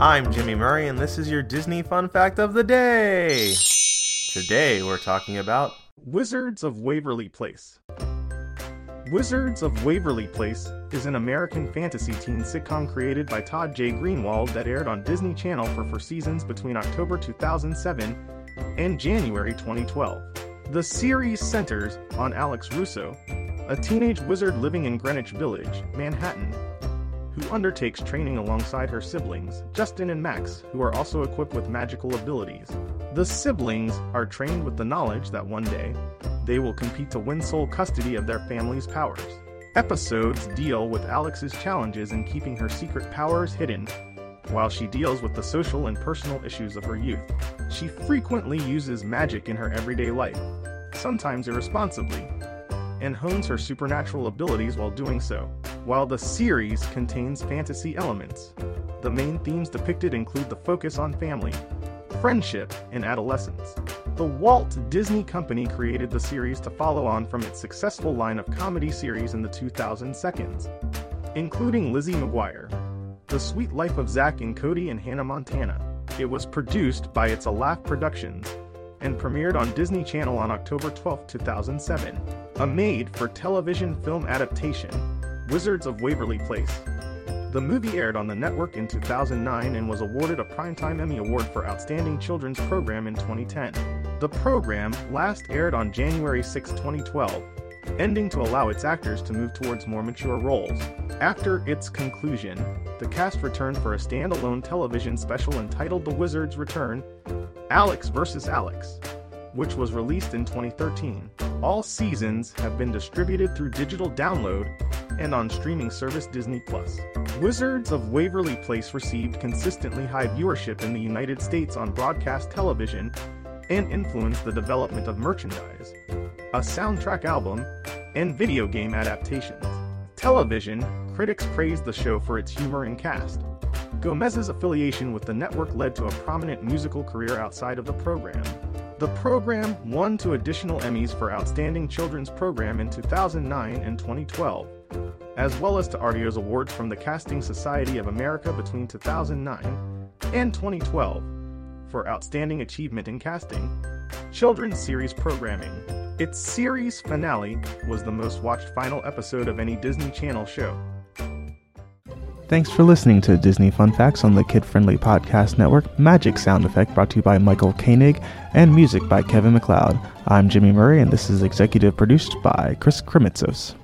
I'm Jimmy Murray, and this is your Disney Fun Fact of the Day. Today we're talking about Wizards of Waverly Place. Wizards of Waverly Place is an American fantasy teen sitcom created by Todd J Greenwald that aired on Disney Channel for 4 seasons between October 2007 and January 2012. The series centers on Alex Russo, a teenage wizard living in Greenwich Village, Manhattan, who undertakes training alongside her siblings, Justin and Max, who are also equipped with magical abilities. The siblings are trained with the knowledge that one day, they will compete to win sole custody of their family's powers. Episodes deal with Alex's challenges in keeping her secret powers hidden, while she deals with the social and personal issues of her youth. She frequently uses magic in her everyday life, sometimes irresponsibly, and hones her supernatural abilities while doing so. While the series contains fantasy elements, the main themes depicted include the focus on family, friendship, and adolescence. The Walt Disney Company created the series to follow on from its successful line of comedy series in the 2000s, including Lizzie McGuire, The Suite Life of Zack and Cody, and Hannah Montana. It was produced by It's a Laugh Productions and premiered on Disney Channel on October 12, 2007. A made-for-television film adaptation, Wizards of Waverly Place. The movie aired on the network in 2009 and was awarded a Primetime Emmy Award for Outstanding Children's Program in 2010. The program last aired on January 6, 2012, ending to allow its actors to move towards more mature roles. After its conclusion, the cast returned for a standalone television special entitled The Wizards Return, Alex vs. Alex, which was released in 2013. All seasons have been distributed through digital download and on streaming service Disney Plus. Wizards of Waverly Place received consistently high viewership in the United States on broadcast television and influenced the development of merchandise, a soundtrack album, and video game adaptations. Television critics praised the show for its humor and cast. Gomez's affiliation with the network led to a prominent musical career outside of the program. The program won 2 additional Emmys for Outstanding Children's Program in 2009 and 2012, as well as to Ardeo's awards from the Casting Society of America between 2009 and 2012 for Outstanding Achievement in Casting, Children's Series Programming. Its series finale was the most watched final episode of any Disney Channel show. Thanks for listening to Disney Fun Facts on the kid-friendly podcast network. Magic sound effect brought to you by Michael Koenig and music by Kevin McLeod. I'm Jimmy Murray, and this is executive produced by Chris Krimitzos.